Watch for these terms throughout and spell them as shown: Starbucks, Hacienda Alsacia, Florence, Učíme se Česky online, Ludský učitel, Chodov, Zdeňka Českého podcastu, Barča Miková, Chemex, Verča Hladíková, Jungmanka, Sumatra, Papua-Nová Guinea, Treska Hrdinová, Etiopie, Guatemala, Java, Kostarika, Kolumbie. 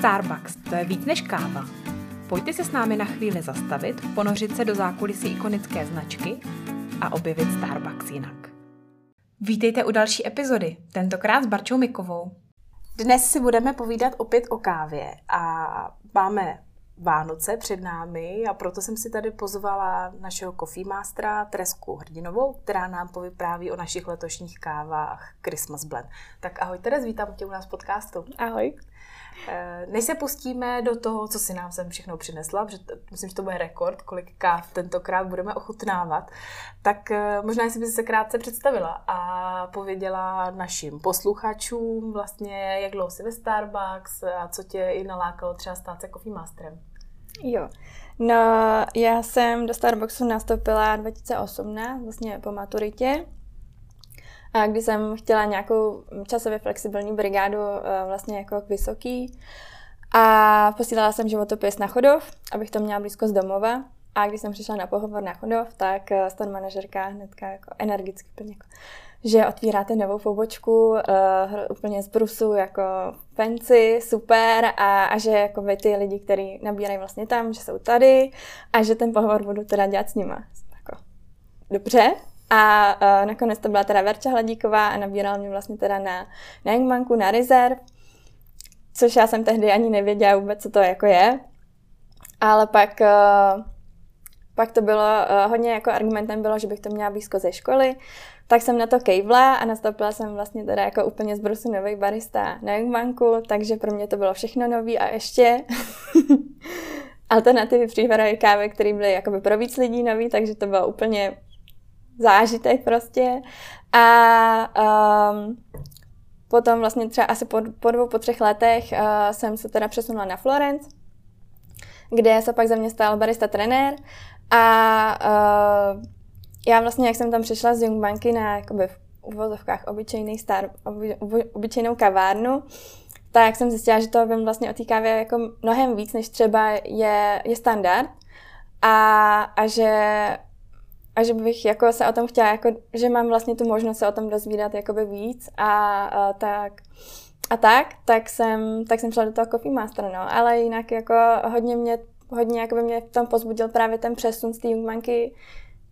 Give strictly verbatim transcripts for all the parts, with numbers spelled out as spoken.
Starbucks, to je víc než káva. Pojďte se s námi na chvíli zastavit, ponořit se do zákulisí ikonické značky a objevit Starbucks jinak. Vítejte u další epizody, tentokrát s Barčou Mikovou. Dnes si budeme povídat opět o kávě a máme Vánoce před námi a proto jsem si tady pozvala našeho coffee mastera Tresku Hrdinovou, která nám povypráví o našich letošních kávách Christmas Blend. Tak ahoj Teres, vítám tě u nás v podcastu. Ahoj. Než se pustíme do toho, co si nám sem všechno přinesla, protože to, myslím, že to bude rekord, kolik káv tentokrát budeme ochutnávat, tak možná, jestli by se krátce představila a pověděla našim posluchačům vlastně, jak dlouho jsi ve Starbucks a co tě i nalákalo třeba stát se coffee masterem. Jo, no já jsem do Starbucksu nastoupila dva tisíce osmnáct, vlastně po maturitě. A když jsem chtěla nějakou časově flexibilní brigádu vlastně jako k vysoký a posílala jsem životopis na Chodov, abych to měla blízko z domova. A když jsem přišla na pohovor na Chodov, tak stan manažerka hnedka jako energicky úplně jako, že otvíráte novou pobočku uh, úplně z brusu jako fancy, super a, a že jako vy ty lidi, kteří nabírají vlastně tam, že jsou tady a že ten pohovor budu teda dělat s nima. Jako, dobře. A uh, nakonec to byla teda Verča Hladíková a nabírala mě vlastně teda na, na Jungmanku, na rezerv, což já jsem tehdy ani nevěděla vůbec, co to jako je. Ale pak, uh, pak to bylo, uh, hodně jako argumentem bylo, že bych to měla blízko ze školy, tak jsem na to kejvla a nastoupila jsem vlastně teda jako úplně z brusu novej barista na Jungmanku, takže pro mě to bylo všechno nový a ještě alternativy přívarové kávy, které byly jakoby pro víc lidí nový, takže to bylo úplně zážitek prostě a um, potom vlastně třeba asi po, po dvou, po třech letech uh, jsem se teda přesunula na Florence, kde se pak za mě stál barista trenér a uh, já vlastně, jak jsem tam přišla z Jungmanky na jakoby v uvozovkách obyčejný star, oby, oby, obyčejnou kavárnu, tak jsem zjistila, že to vím vlastně o té kávě jako mnohem víc, než třeba je, je standard a, a že A že bych jako se o tom chtěla, jako, že mám vlastně tu možnost se o tom dozvídat jakoby víc a, a tak. A tak, tak jsem, tak jsem šla do toho coffee mastera, no. Ale jinak jako hodně mě, hodně jakoby mě v tom pozbudil právě ten přesun z té Jungmanky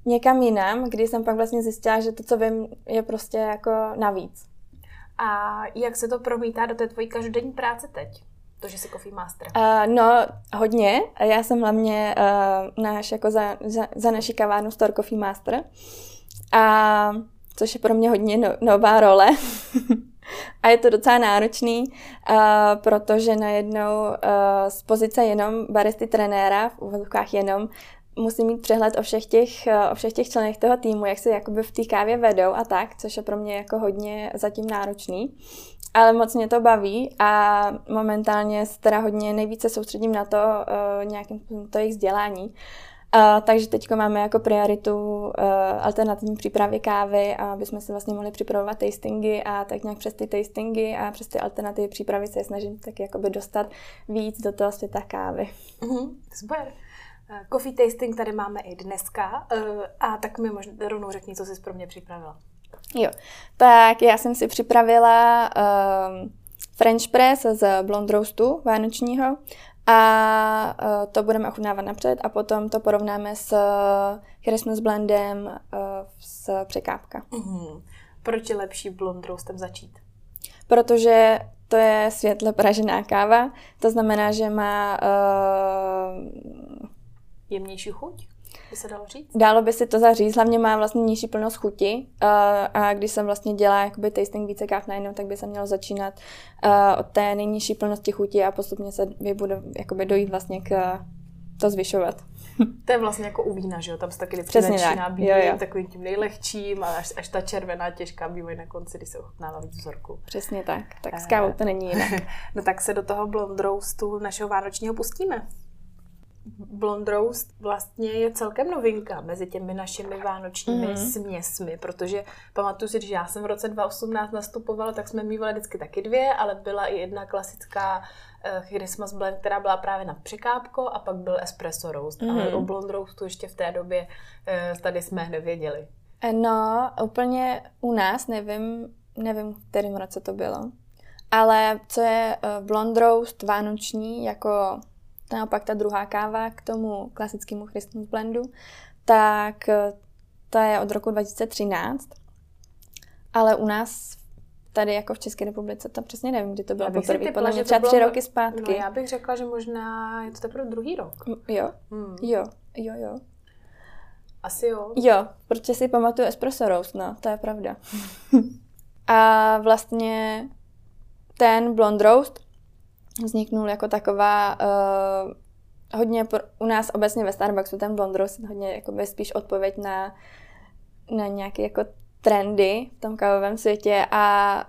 někam jinam, kdy jsem pak vlastně zjistila, že to, co vím, je prostě jako navíc. A jak se to promítá do té tvojí každodenní práce teď? To, že jsi coffee master. Uh, no, hodně. Já jsem hlavně uh, náš, jako za, za, za naši kavárnu store coffee master. A, což je pro mě hodně no, nová role. A je to docela náročný, uh, protože najednou uh, z pozice jenom baristy trenéra, v uvozovkách jenom, musím mít přehled o všech těch, o všech těch členech toho týmu, jak se jakoby v té kávě vedou a tak, což je pro mě jako hodně zatím náročný. Ale moc mě to baví a momentálně teda hodně nejvíce soustředím na to uh, nějakým to jejich vzdělání. Uh, takže teď máme jako prioritu uh, alternativní přípravy kávy, aby jsme si vlastně mohli připravovat tastingy a tak nějak přes ty tastingy a přes ty alternativy přípravy se snažím tak jakoby dostat víc do toho světa kávy. Mm-hmm, super. Coffee tasting tady máme i dneska uh, a tak mi možná rovnou řekni, co jsi pro mě připravila. Jo, tak já jsem si připravila uh, French press z blond roastu vánočního a uh, to budeme ochutnávat napřed a potom to porovnáme s Christmas blendem uh, z překápka. Mm-hmm. Proč je lepší blond roastem začít? Protože to je světle pražená káva, to znamená, že má uh, jemnější chuť? By se dalo říct? Dalo by si to zaříct, hlavně má vlastně nižší plnost chuti uh, a když se vlastně dělá jakoby tasting více káv najednou, tak by se mělo začínat uh, od té nejnižší plnosti chuti a postupně se bude jakoby dojít vlastně k uh, to zvyšovat. To je vlastně jako u vína, že jo? Tam se taky vždycky začíná bílým, takovým tím nejlehčím, ale až, až ta červená těžká bývají na konci, když se ochutnává víc vzorku. Přesně tak, tak s kávou to není jinak. No tak se do toho blond roastu našeho vánočního pustíme. Blond roast vlastně je celkem novinka mezi těmi našimi vánočními mm. směsmi, protože pamatuju si, že já jsem v roce dva tisíce osmnáct nastupovala, tak jsme mývali vždycky taky dvě, ale byla i jedna klasická Christmas blend, která byla právě na překápko a pak byl espresso roast, mm. ale o blond roastu ještě v té době tady jsme nevěděli. No, úplně u nás nevím, nevím, v kterém roce to bylo. Ale co je blond roast vánoční, jako naopak ta druhá káva k tomu klasickému Christmas blendu, tak ta je od roku dva tisíce třináct. Ale u nás tady jako v České republice, to přesně nevím, kdy to bylo poprvé, podle mě třeba tři bylo... roky zpátky. No, já bych řekla, že možná je to teprve druhý rok. Jo, hmm. jo, jo, jo. Asi jo. Jo, protože si pamatuju espresso roast, no, to je pravda. A vlastně ten blond roast vzniknul jako taková, uh, hodně pro, u nás obecně ve Starbucksu ten blond roast hodně jakoby spíš odpověď na, na nějaký jako trendy v tom kávovém světě a...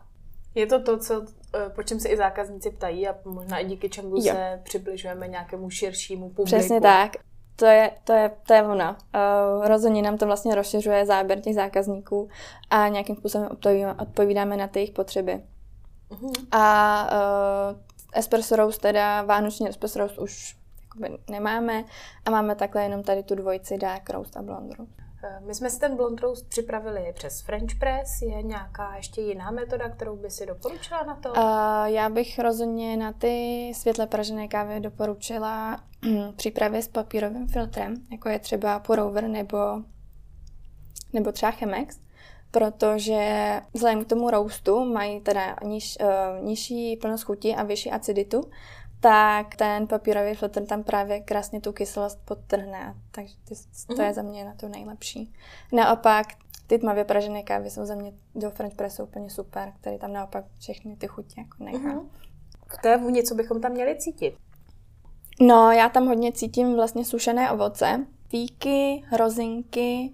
Je to to, co, po čem se i zákazníci ptají a možná i díky čemu jo. se přibližujeme nějakému širšímu publiku. Přesně tak. To je, to je, to je ono. Uh, rozhodně nám to vlastně rozšiřuje záběr těch zákazníků a nějakým způsobem odpovídáme na ty jejich potřeby. Uhum. A uh, espresso roast, teda vánoční espresso roast už jakoby nemáme a máme takhle jenom tady tu dvojici dark roast a blond roast. My jsme si ten blond roast připravili přes French press. Je nějaká ještě jiná metoda, kterou by si doporučila na to? Uh, já bych rozhodně na ty světle pražené kávy doporučila přípravy s papírovým filtrem, jako je třeba pour-over nebo, nebo třeba Chemex, protože vzhledem k tomu roastu mají teda niž, uh, nižší plnost chuti a vyšší aciditu, tak ten papírový filtr tam právě krásně tu kyselost podtrhne. Takže to je za mě na to nejlepší. Naopak ty tmavě pražené kávy jsou za mě do French pressu úplně super, který tam naopak všechny ty chutě jako nechá. V té vůni, co bychom tam měli cítit? No, já tam hodně cítím vlastně sušené ovoce, fíky, hrozinky,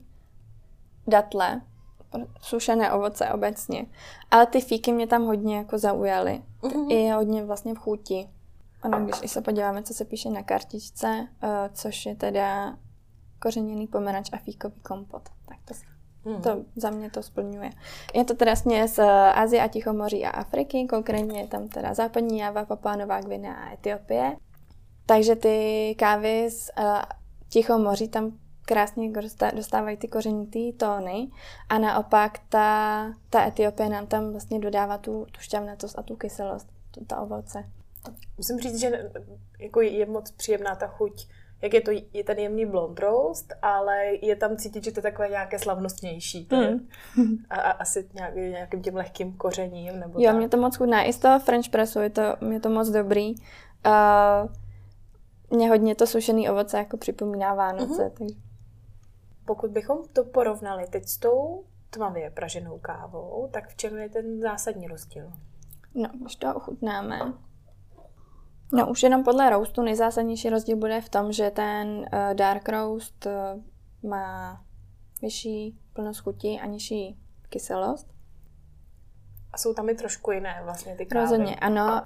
datle. Sušené ovoce obecně. Ale ty fíky mě tam hodně jako zaujaly. Mm-hmm. I hodně vlastně v chuti. Ano, když i se podíváme, co se píše na kartičce, uh, což je teda kořeněný pomeranč a fíkový kompot. Tak to, mm. to za mě to splňuje. Je to teda vlastně z Asie a Tichomoří a Afriky, konkrétně je tam teda západní Java, Papua-Nová Guinea a Etiopie. Takže ty kávy z uh, Tichomoří tam krásně dostávají ty kořenitý tóny a naopak ta, ta Etiopie nám tam vlastně dodává tu, tu šťavnatost a tu kyselost, tu, ta ovoce. Musím říct, že jako je moc příjemná ta chuť, jak je to, je ten jemný blond roast, ale je tam cítit, že to je takové nějaké slavnostnější. Mm. A, a asi nějaký, nějakým tím lehkým kořením. Nebo jo, tak. Mě to moc chutná. I z toho French pressu je to, mě to moc dobrý. Uh, mě hodně to sušený ovoce jako připomíná Vánoce. Mm-hmm. Takže. Pokud bychom to porovnali teď s tou tmavě praženou kávou, tak v čem je ten zásadní rozdíl? No, když to ochutnáme. No už jenom podle roastu nejzásadnější rozdíl bude v tom, že ten dark roast má vyšší plnost chuti a nižší kyselost. A jsou tam i trošku jiné vlastně ty kávy. Rozhodně, ano.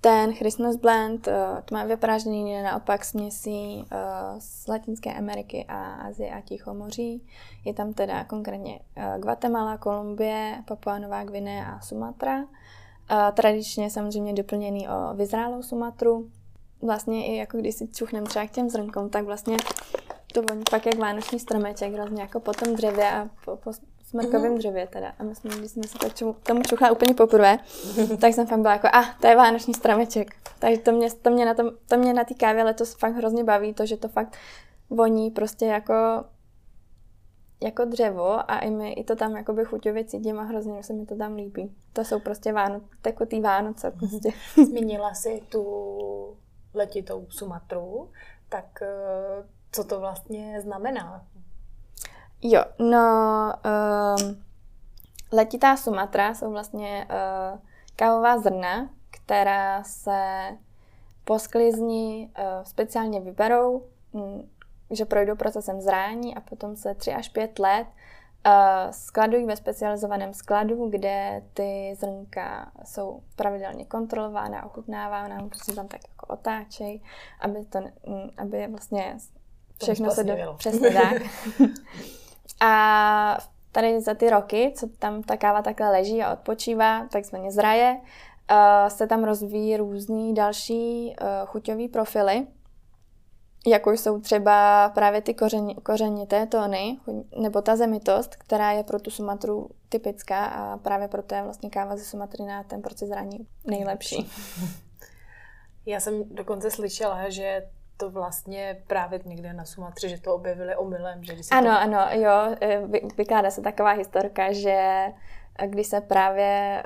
Ten Christmas blend tmavě pražený je naopak směsí z Latinské Ameriky a Asie a Tichomoří. Je tam teda konkrétně Guatemala, Kolumbie, Papua Nová Guinea a Sumatra. Tradičně samozřejmě doplněný o vyzrálou Sumatru. Vlastně i jako když si čuchnem třeba k těm zrnkům, tak vlastně to voní pak jak vánoční stromeček, hrozně jako po tom dřevě a po, po smrkovém dřevě teda. A myslím, když jsem se to tomu čuchla úplně poprvé, tak jsem fakt byla jako, a ah, to je vánoční stromeček. Takže to mě, to mě na tom, to mě na té kávě letos fakt hrozně baví, to, že to fakt voní prostě jako jako dřevo a i my i to tam jakoby chuťově cítím a hrozně se mi to tam líbí. To jsou prostě Vánoce, tekutý Vánoce prostě. Zmínila jsi tu letitou Sumatru, tak co to vlastně znamená? Jo, no um, letitá Sumatra jsou vlastně uh, kávová zrna, která se po sklizni uh, speciálně vyberou, mm, že projdou procesem zrání a potom se tři až pět let uh, skladují ve specializovaném skladu, kde ty zrnka jsou pravidelně kontrolována, ochutnávána, prostě tam tak jako otáčej, aby to, aby vlastně všechno se do... Přesně tak. A tady za ty roky, co tam ta káva takhle leží a odpočívá, takzvaně zraje, uh, se tam rozvíjí různý další uh, chuťový profily, jako jsou třeba právě ty kořeni, kořenité tóny nebo ta zemitost, která je pro tu Sumatru typická a právě proto je vlastně káva ze Sumatry na ten proces zraní nejlepší. Já jsem dokonce slyšela, že to vlastně právě někde na Sumatře, že to objevili omylem. Že ano, to... ano, jo, vykládá se taková historka, že když se právě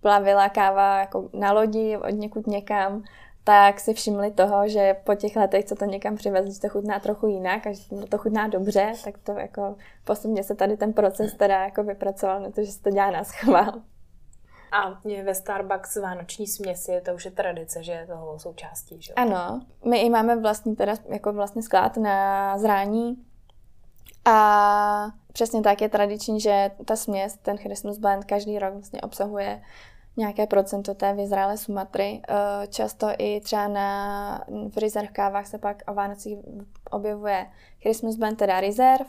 plavila káva jako na lodi od někud někam, tak si všimli toho, že po těch letech, co to někam přivezli, že to chutná trochu jinak a že to chutná dobře, tak to jako postupně se tady ten proces teda jako vypracoval na to, že se to dělá na schvál. A ve Starbucks vánoční směsi, to už je tradice, že je toho součástí, že? Ano, my i máme vlastní, teda jako vlastně sklad na zrání a přesně tak je tradiční, že ta směs, ten Christmas blend každý rok vlastně obsahuje nějaké procento té vyzrálé Sumatry. Často i třeba na, v reserve kávách se pak o Vánocích objevuje Christmas blend, teda reserve,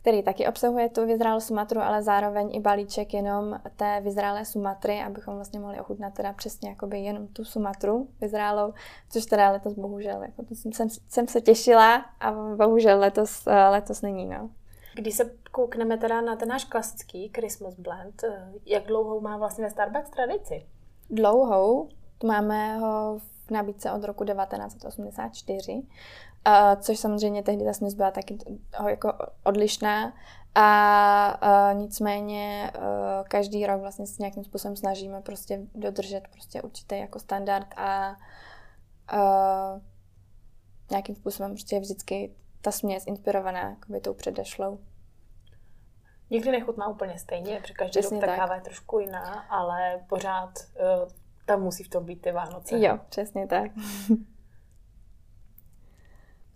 který taky obsahuje tu vyzrálou Sumatru, ale zároveň i balíček jenom té vyzrálé Sumatry, abychom vlastně mohli ochutnat teda přesně jakoby jenom tu Sumatru vyzrálou, což teda letos bohužel, jako to jsem, jsem se těšila a bohužel letos, letos není, no. Když se koukneme teda na ten náš klasický Christmas blend, jak dlouhou má vlastně ve Starbucks tradici? Dlouhou, máme ho v nabídce od roku devatenáct osmdesát čtyři, což samozřejmě tehdy ta směs byla taky jako odlišná a nicméně každý rok vlastně se nějakým způsobem snažíme prostě dodržet prostě určitý jako standard a nějakým způsobem prostě vždycky ta směs inspirovaná jakoby tou předešlou. Nikdy nechutná úplně stejně, protože každý rok ta káva je trošku jiná, ale pořád uh, tam musí v tom být ty Vánoce. Jo, přesně tak.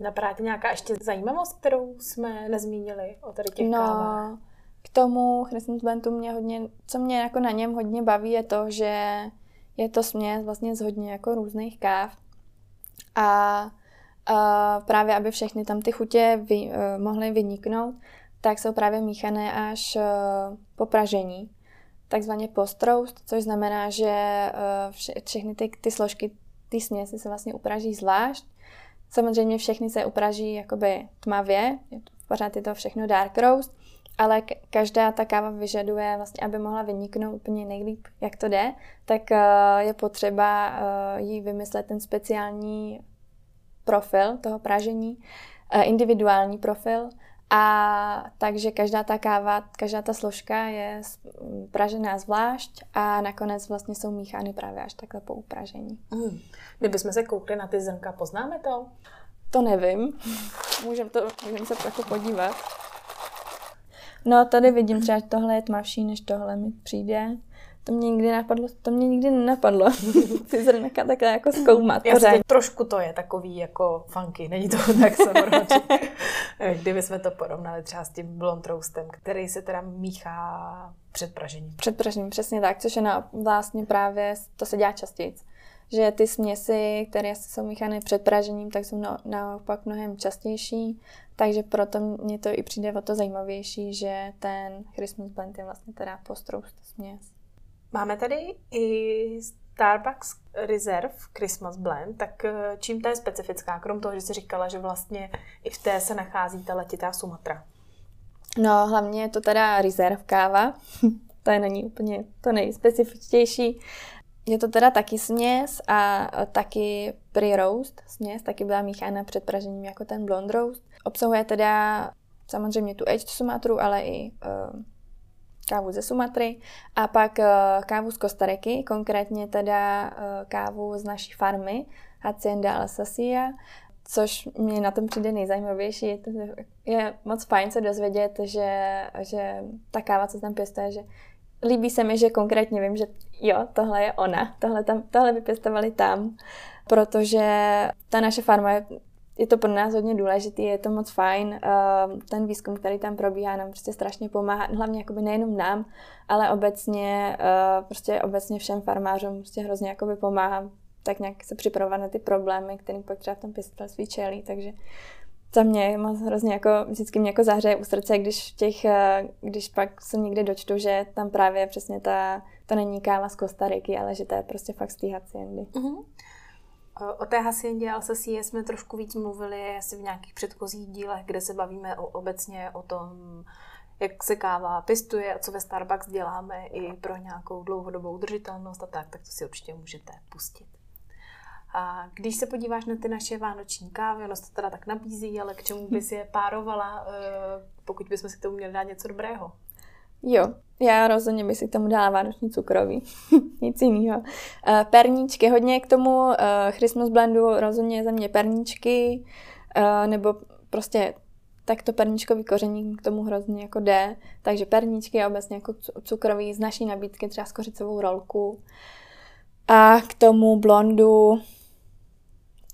Napadá tě nějaká ještě zajímavost, kterou jsme nezmínili o tady těch no, kávách? K tomu Christmas Blendu mě hodně, co mě jako na něm hodně baví, je to, že je to směs vlastně z hodně jako různých káv a Uh, právě aby všechny tam ty chutě vy, uh, mohly vyniknout, tak jsou právě míchané až uh, po pražení, takzvaně post roast, což znamená, že uh, vše, všechny ty, ty složky, ty směsi se vlastně upraží zvlášť. Samozřejmě všechny se upraží jakoby tmavě, pořád je to všechno dark roast, ale každá ta káva vyžaduje, vlastně, aby mohla vyniknout úplně nejlíp, jak to jde, tak uh, je potřeba uh, jí vymyslet ten speciální profil toho pražení, individuální profil. A takže každá ta káva, každá ta složka je pražená zvlášť a nakonec vlastně jsou míchány právě až takhle po upražení. Mm. Kdybychom se koukli na ty zrnka, poznáme to? To nevím. Můžeme můžem se jako podívat. No tady vidím třeba, že tohle je tmavší, než tohle mi přijde. To mě nikdy napadlo, to mě nikdy nenapadlo, ty zrnka takhle jako zkoumat. Já si trošku to je takový jako funky, není to tak samoročí. Kdyby jsme to porovnali třeba s tím blond roastem, který se teda míchá před pražením. Před pražením, přesně tak, což je na, vlastně právě, to se dělá častěji. Že ty směsi, které jsou míchané před pražením, tak jsou no, naopak mnohem častější, takže proto mě to i přijde o to zajímavější, že ten Christmas blend je vlastně teda post-roast směs. Máme tady i Starbucks Reserve Christmas Blend, tak čím ta je specifická? Krom toho, že jsi říkala, že vlastně i v té se nachází ta letitá Sumatra. No, hlavně je to teda Reserve káva, to je není úplně to nejspecifičtější. Je to teda taky směs a taky pre-roast směs, taky byla míchána před pražením jako ten blonde roast. Obsahuje teda samozřejmě tu aged Sumatru, ale i kávu ze Sumatry a pak kávu z Kostariky, konkrétně teda kávu z naší farmy Hacienda Alsacia, což mě na tom přijde nejzajímavější. Je, to, je moc fajn se dozvědět, že, že ta káva, co tam pěstuje, že líbí se mi, že konkrétně vím, že jo, tohle je ona, tohle, tam, tohle vypěstovali tam, protože ta naše farma je, je to pro nás hodně důležitý, je to moc fajn. Ten výzkum, který tam probíhá, nám prostě strašně pomáhá, hlavně jakoby nejenom nám, ale obecně, prostě obecně všem farmářům prostě hrozně jakoby pomáhá tak nějak se připravovat na ty problémy, kterým potřeba v tom pěstitelství čelí, takže za mě moc hrozně jako, vždycky mě jako zahřeje u srdce, když, těch, když pak se někde dočtu, že tam právě přesně ta, to není káva z Kostariky, ale že to je prostě fakt z té Haciendy. Mm-hmm. O té Haciendě Alsacie jsme trošku víc mluvili asi v nějakých předchozích dílech, kde se bavíme o, obecně o tom, jak se káva pěstuje a co ve Starbucks děláme i pro nějakou dlouhodobou udržitelnost a tak, tak to si určitě můžete pustit. A když se podíváš na ty naše vánoční kávy, ono se to teda tak nabízí, ale k čemu bys je párovala, pokud bychom si k tomu měli dát něco dobrého? Jo, já rozhodně bych si k tomu dala vánoční cukroví, nic jiného. Perníčky, hodně k tomu Christmas blendu, rozhodně za mě perníčky, nebo prostě tak to perníčkový koření k tomu hrozně jako jde, takže perníčky a obecně jako cukroví z naší nabídky, třeba s kořicovou rolku. A k tomu blondu,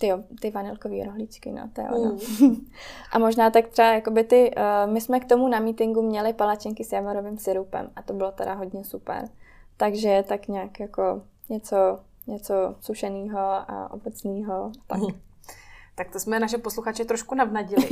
tyjo, ty vanilkový rohlíčky, no to je ono. Mm. A možná tak třeba, jakoby ty, uh, my jsme k tomu na meetingu měli palačinky s javarovým syrupem a to bylo teda hodně super. Takže tak nějak jako něco, něco sušenýho a obecného. Tak. Mm. Tak to jsme naše posluchače trošku navnadili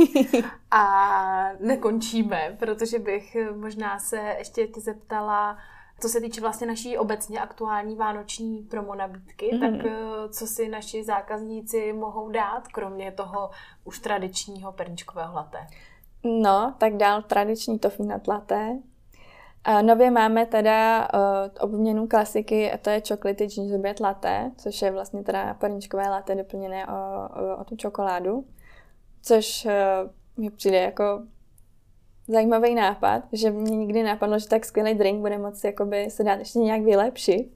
a nekončíme, protože bych možná se ještě tě zeptala, co se týče vlastně naší obecně aktuální vánoční promo nabídky, mm. tak co si naši zákazníci mohou dát, kromě toho už tradičního perničkového latte? No, tak dál tradiční tofinat latte. A nově máme teda uh, obměnu klasiky, a to je chocolate gingerbread latte, což je vlastně teda perničkové latte doplněné o, o, o tu čokoládu, což uh, mi přijde jako zajímavý nápad, že mě nikdy napadlo, že tak skvělý drink bude moci jakoby se dát ještě nějak vylepšit.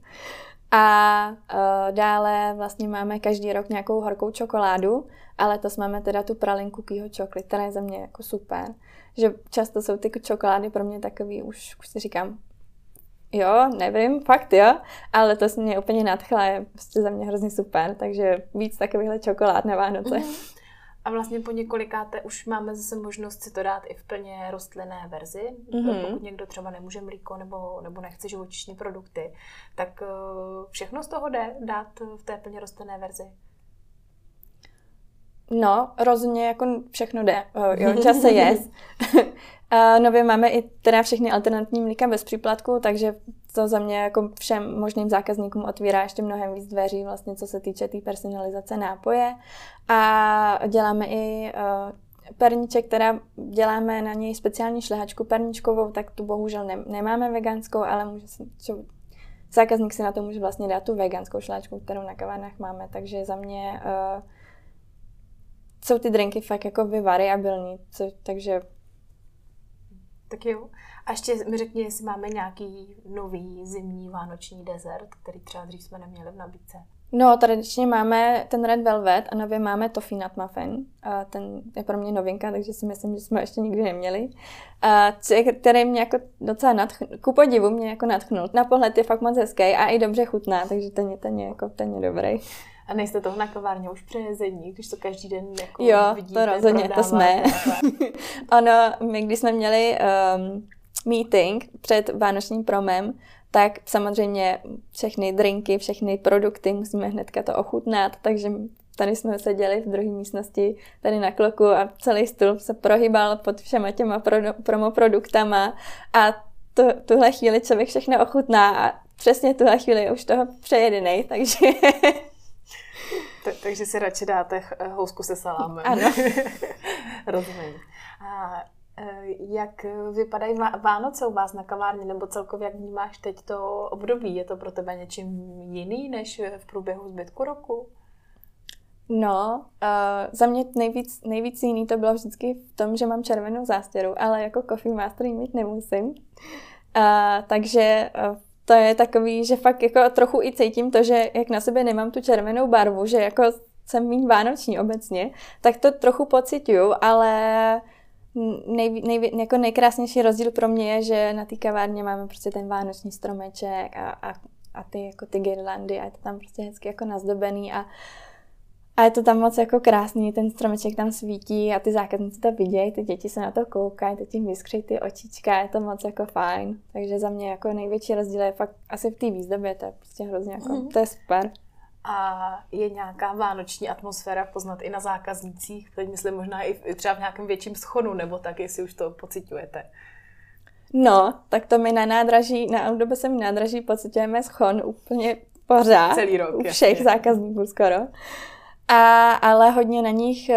A uh, dále vlastně máme každý rok nějakou horkou čokoládu, ale letos máme teda tu pralinku kýho čokly, která je za mě jako super. Že často jsou ty čokolády pro mě takový, už, už si říkám, jo, nevím, fakt jo, ale letos mě úplně nadchla, je prostě za mě hrozně super, takže víc takovýchhle čokolád na Vánoce. Mm-hmm. A vlastně po několikáté už máme zase možnost si to dát i v plně rostlinné verzi. Mm-hmm. Pokud někdo třeba nemůže mlíko nebo, nebo nechce živočišní produkty, tak všechno z toho jde dát v té plně rostlinné verzi. No, rozhodně jako všechno jde. Jo, čas se jest. Nově máme i teda všechny alternativní mlíka bez příplatku, takže to za mě jako všem možným zákazníkům otvírá ještě mnohem víc dveří, vlastně co se týče té tý personalizace nápoje. A děláme i uh, perníček, teda děláme na něj speciální šlehačku perníčkovou, tak tu bohužel ne- nemáme veganskou, ale může si, čo, zákazník si na to může vlastně dát tu veganskou šlehačku, kterou na kavárnách máme, takže za mě uh, jsou ty drinky fakt jako variabilní, co, takže... Tak jo. A ještě mi řekni, jestli máme nějaký nový zimní vánoční dezert, který třeba dřív jsme neměli v nabídce. No, tradičně máme ten Red Velvet a nově máme Toffee Nut Muffin. A ten je pro mě novinka, takže si myslím, že jsme ještě nikdy neměli. A který mě jako docela nadchnul, ku podivu mě jako nadchnul. Na pohled je fakt moc hezký a i dobře chutná, takže ten je, ten je, jako, ten je dobrý. A nejste toho na kavárně už přejezení, když to každý den jako jo, vidíte, to rozhodně, to jsme. Ono, my když jsme měli um, meeting před vánočním promem, tak samozřejmě všechny drinky, všechny produkty musíme hnedka to ochutnat, takže tady jsme seděli v druhé místnosti, tady na kloku a celý stůl se prohýbal pod všema těma produ- promoproduktama a tu, tuhle chvíli člověk všechno ochutná a přesně tuhle chvíli už toho přejedenej, takže... Takže si radši dáte housku se salámem. Ano. Rozumím. A jak vypadají Vánoce u vás na kavárně, nebo celkově jak vnímáš teď to období? Je to pro tebe něčím jiný než v průběhu zbytku roku? No, uh, za mě nejvíc, nejvíc jiný to bylo vždycky v tom, že mám červenou zástěru, ale jako coffee master mít nemusím. Uh, takže... Uh, To je takový, že fakt jako trochu i cítím to, že jak na sobě nemám tu červenou barvu, že jako jsem méně vánoční obecně, tak to trochu pociťuju, ale nej, nej, jako nejkrásnější rozdíl pro mě je, že na té kavárně máme prostě ten vánoční stromeček a, a, a ty, jako ty girlandy a je to tam prostě hezky jako nazdobený a, a je to tam moc jako krásný, ten stromeček tam svítí a ty zákazníci to vidějí, ty děti se na to koukají, teď jim vyskří ty očička, je to moc jako fajn. Takže za mě jako největší rozdíl je fakt asi v té výzdobě, to je prostě hrozně jako, mm. to je super. A je nějaká vánoční atmosféra poznat i na zákaznících, teď myslím možná i třeba v nějakém větším schodu nebo tak, jestli už to pociťujete. No, tak to my na nádraží, na obdobě se mi nádraží pociťujeme schon úplně pořád. Celý rok, u všech jasně. Zákazníků skoro. A, ale hodně na nich, uh,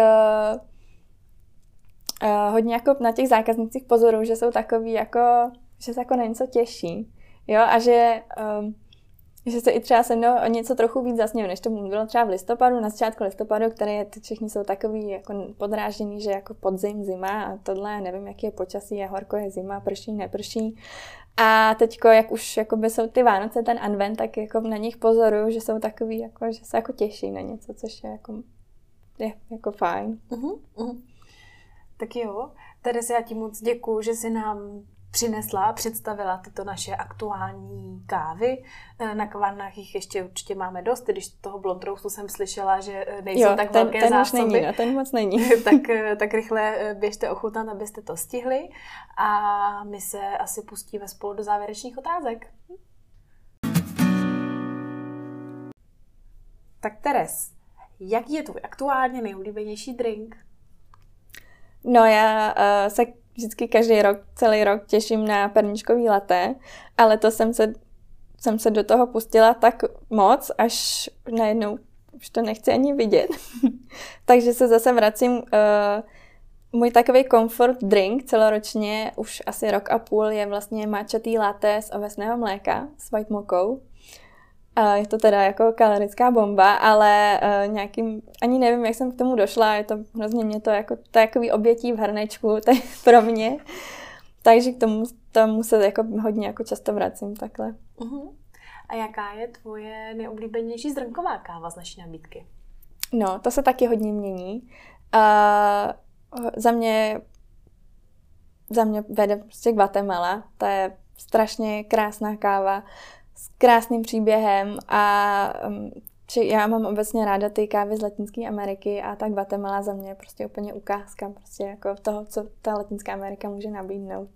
uh, hodně jako na těch zákaznicích pozoruju, že jsou takový jako, že se jako na něco těší, jo, a že, um, že se i třeba se mnou o něco trochu víc zasněl, než to bylo třeba v listopadu, na začátku listopadu, které všichni jsou takový jako podrážděný, že jako podzim, zima a tohle, nevím, jaký je počasí, je horko, je zima, prší, neprší. A teďko, jak už jakoby, jsou ty Vánoce, ten advent, tak jako na nich pozoruju, že jsou takový, jako, že se jako těší na něco, což je jako, je, jako fajn. Uh-huh, uh-huh. Tak jo, Tereza, já ti moc děkuju, že jsi nám přinesla a představila tyto naše aktuální kávy. Na kavárnách jich ještě určitě máme dost, když toho blondrousu jsem slyšela, že nejsou jo, tak ten, velké ten zásoby. Už není, no, ten moc není. tak, tak rychle běžte ochutnat, abyste to stihli. A my se asi pustíme spolu do závěrečných otázek. Tak Teres, jaký je tvůj aktuálně nejoblíbenější drink? No já uh, se vždycky každý rok, celý rok těším na perničkový latte, ale to jsem se, jsem se do toho pustila tak moc, až najednou už to nechci ani vidět. Takže se zase vracím. Uh, můj takový comfort drink celoročně, už asi rok a půl, je vlastně matchatý latte z ovesného mléka s white mokou. Uh, je to teda jako kalorická bomba, ale uh, nějakým, ani nevím, jak jsem k tomu došla, je to hrozně mě to jako takový obětí v hrnečku, to je pro mě. Takže k tomu, tomu se jako hodně jako často vracím takhle. Uh-huh. A jaká je tvoje nejoblíbenější zrnková káva z naší nabídky? No, to se taky hodně mění. Uh, za mě za mě vede prostě Guatemala, to je strašně krásná káva, s krásným příběhem a či já mám obecně ráda ty kávy z Latinské Ameriky a ta Guatemala za mě je prostě úplně ukázka prostě jako toho, co ta Latinská Amerika může nabídnout.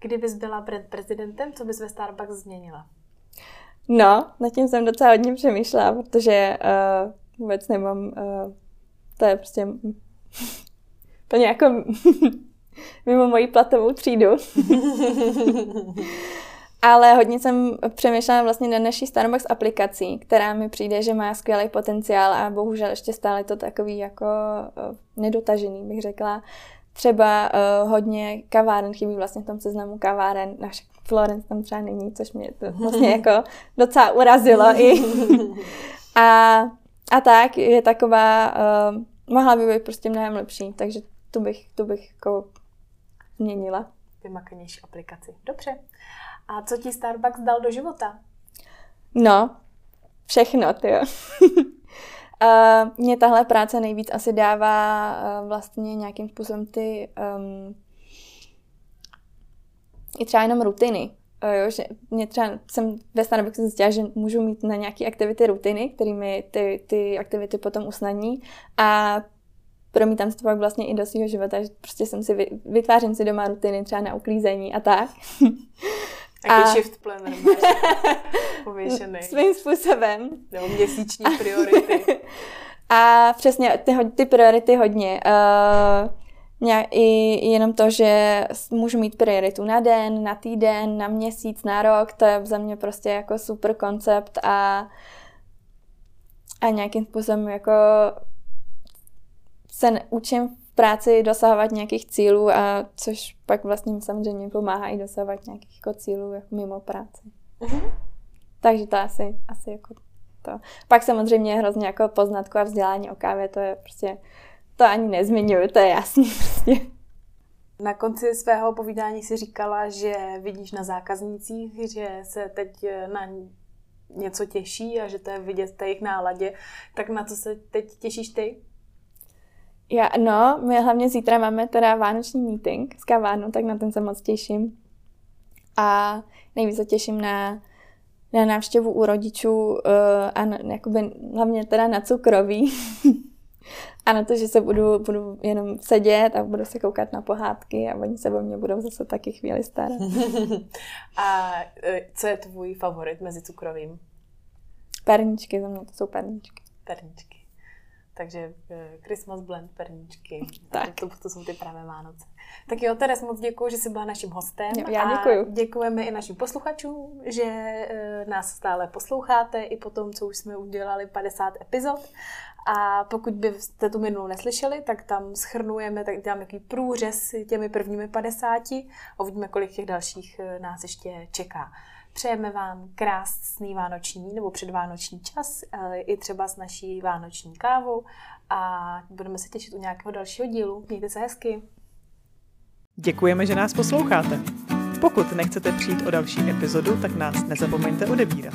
Kdybys byla prezidentem, co bys ve Starbucks změnila? No, nad tím jsem docela hodně přemýšlela, protože uh, vůbec nemám, uh, to je prostě to nějak mimo moji platovou třídu. Ale hodně jsem přemýšlela vlastně na naší Starbucks aplikací, která mi přijde, že má skvělý potenciál a bohužel ještě stále to takový jako nedotažený, bych řekla. Třeba uh, hodně kaváren chybí vlastně v tom seznamu kaváren. Naše Florence tam třeba není, což mě to vlastně jako docela urazilo i. a, a tak je taková, uh, mohla by být prostě mnohem lepší, takže tu bych, tu bych jako změnila. Vymakanější aplikaci. Dobře. A co ti Starbucks dal do života? No, všechno, tyjo. uh, mě tahle práce nejvíc asi dává uh, vlastně nějakým způsobem ty um, i třeba jenom rutiny. Uh, jo, že mě třeba, jsem ve Starbucksu zjistila, že můžu mít na nějaké aktivity rutiny, kterými ty, ty aktivity potom usnadní. A promítám se to pak vlastně i do svého života, že prostě jsem si, vytvářím si doma rutiny třeba na uklízení a tak. Jaký a... shift planner máš pověšený. Svým způsobem. Nebo měsíční priority. A přesně ty, ty priority hodně. Uh, i jenom to, že můžu mít prioritu na den, na týden, na měsíc, na rok, to je za mě prostě jako super koncept a, a nějakým způsobem jako se učím v práci dosahovat nějakých cílů, a což pak vlastně samozřejmě pomáhá i dosahovat nějakých jako cílů jako mimo práci. Mm-hmm. Takže to asi, asi jako to. Pak samozřejmě hrozně jako poznatku a vzdělání o kávě, to je prostě, to ani nezmiňuji, to je jasný prostě. Na konci svého povídání si říkala, že vidíš na zákaznících, že se teď na něco těší a že to je vidět v té jejich náladě. Tak na co se teď těšíš ty? Já, no, my hlavně zítra máme teda vánoční meeting s kavárnou, tak na ten se moc těším. A nejvíc se těším na, na návštěvu u rodičů uh, a na, jakoby, hlavně teda na cukroví. A na to, že se budu, budu jenom sedět a budu se koukat na pohádky a oni se o mě budou zase taky chvíli starat. A co je tvůj favorit mezi cukrovým? Perničky, za mě to jsou perničky. Perničky. Takže Christmas blend perníčky. Tak. To, to jsou ty pravé Vánoce. Tak jo, Teres, moc děkuji, že jsi byla naším hostem. Já děkuji. A děkujeme i našim posluchačům, že nás stále posloucháte i po tom, co už jsme udělali padesát epizod. A pokud byste tu minulou neslyšeli, tak tam shrnujeme, tak děláme takový průřez těmi prvními padesáti a uvidíme, kolik těch dalších nás ještě čeká. Přejeme vám krásný vánoční nebo předvánoční čas, i třeba s naší vánoční kávou a budeme se těšit u nějakého dalšího dílu. Mějte se hezky. Děkujeme, že nás posloucháte. Pokud nechcete přijít o další epizodu, tak nás nezapomeňte odebírat.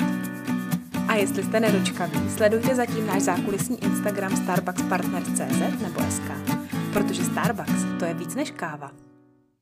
A jestli jste nedočkaví, sledujte zatím náš zákulisní Instagram starbuckspartner tečka cz nebo es ká, protože Starbucks to je víc než káva.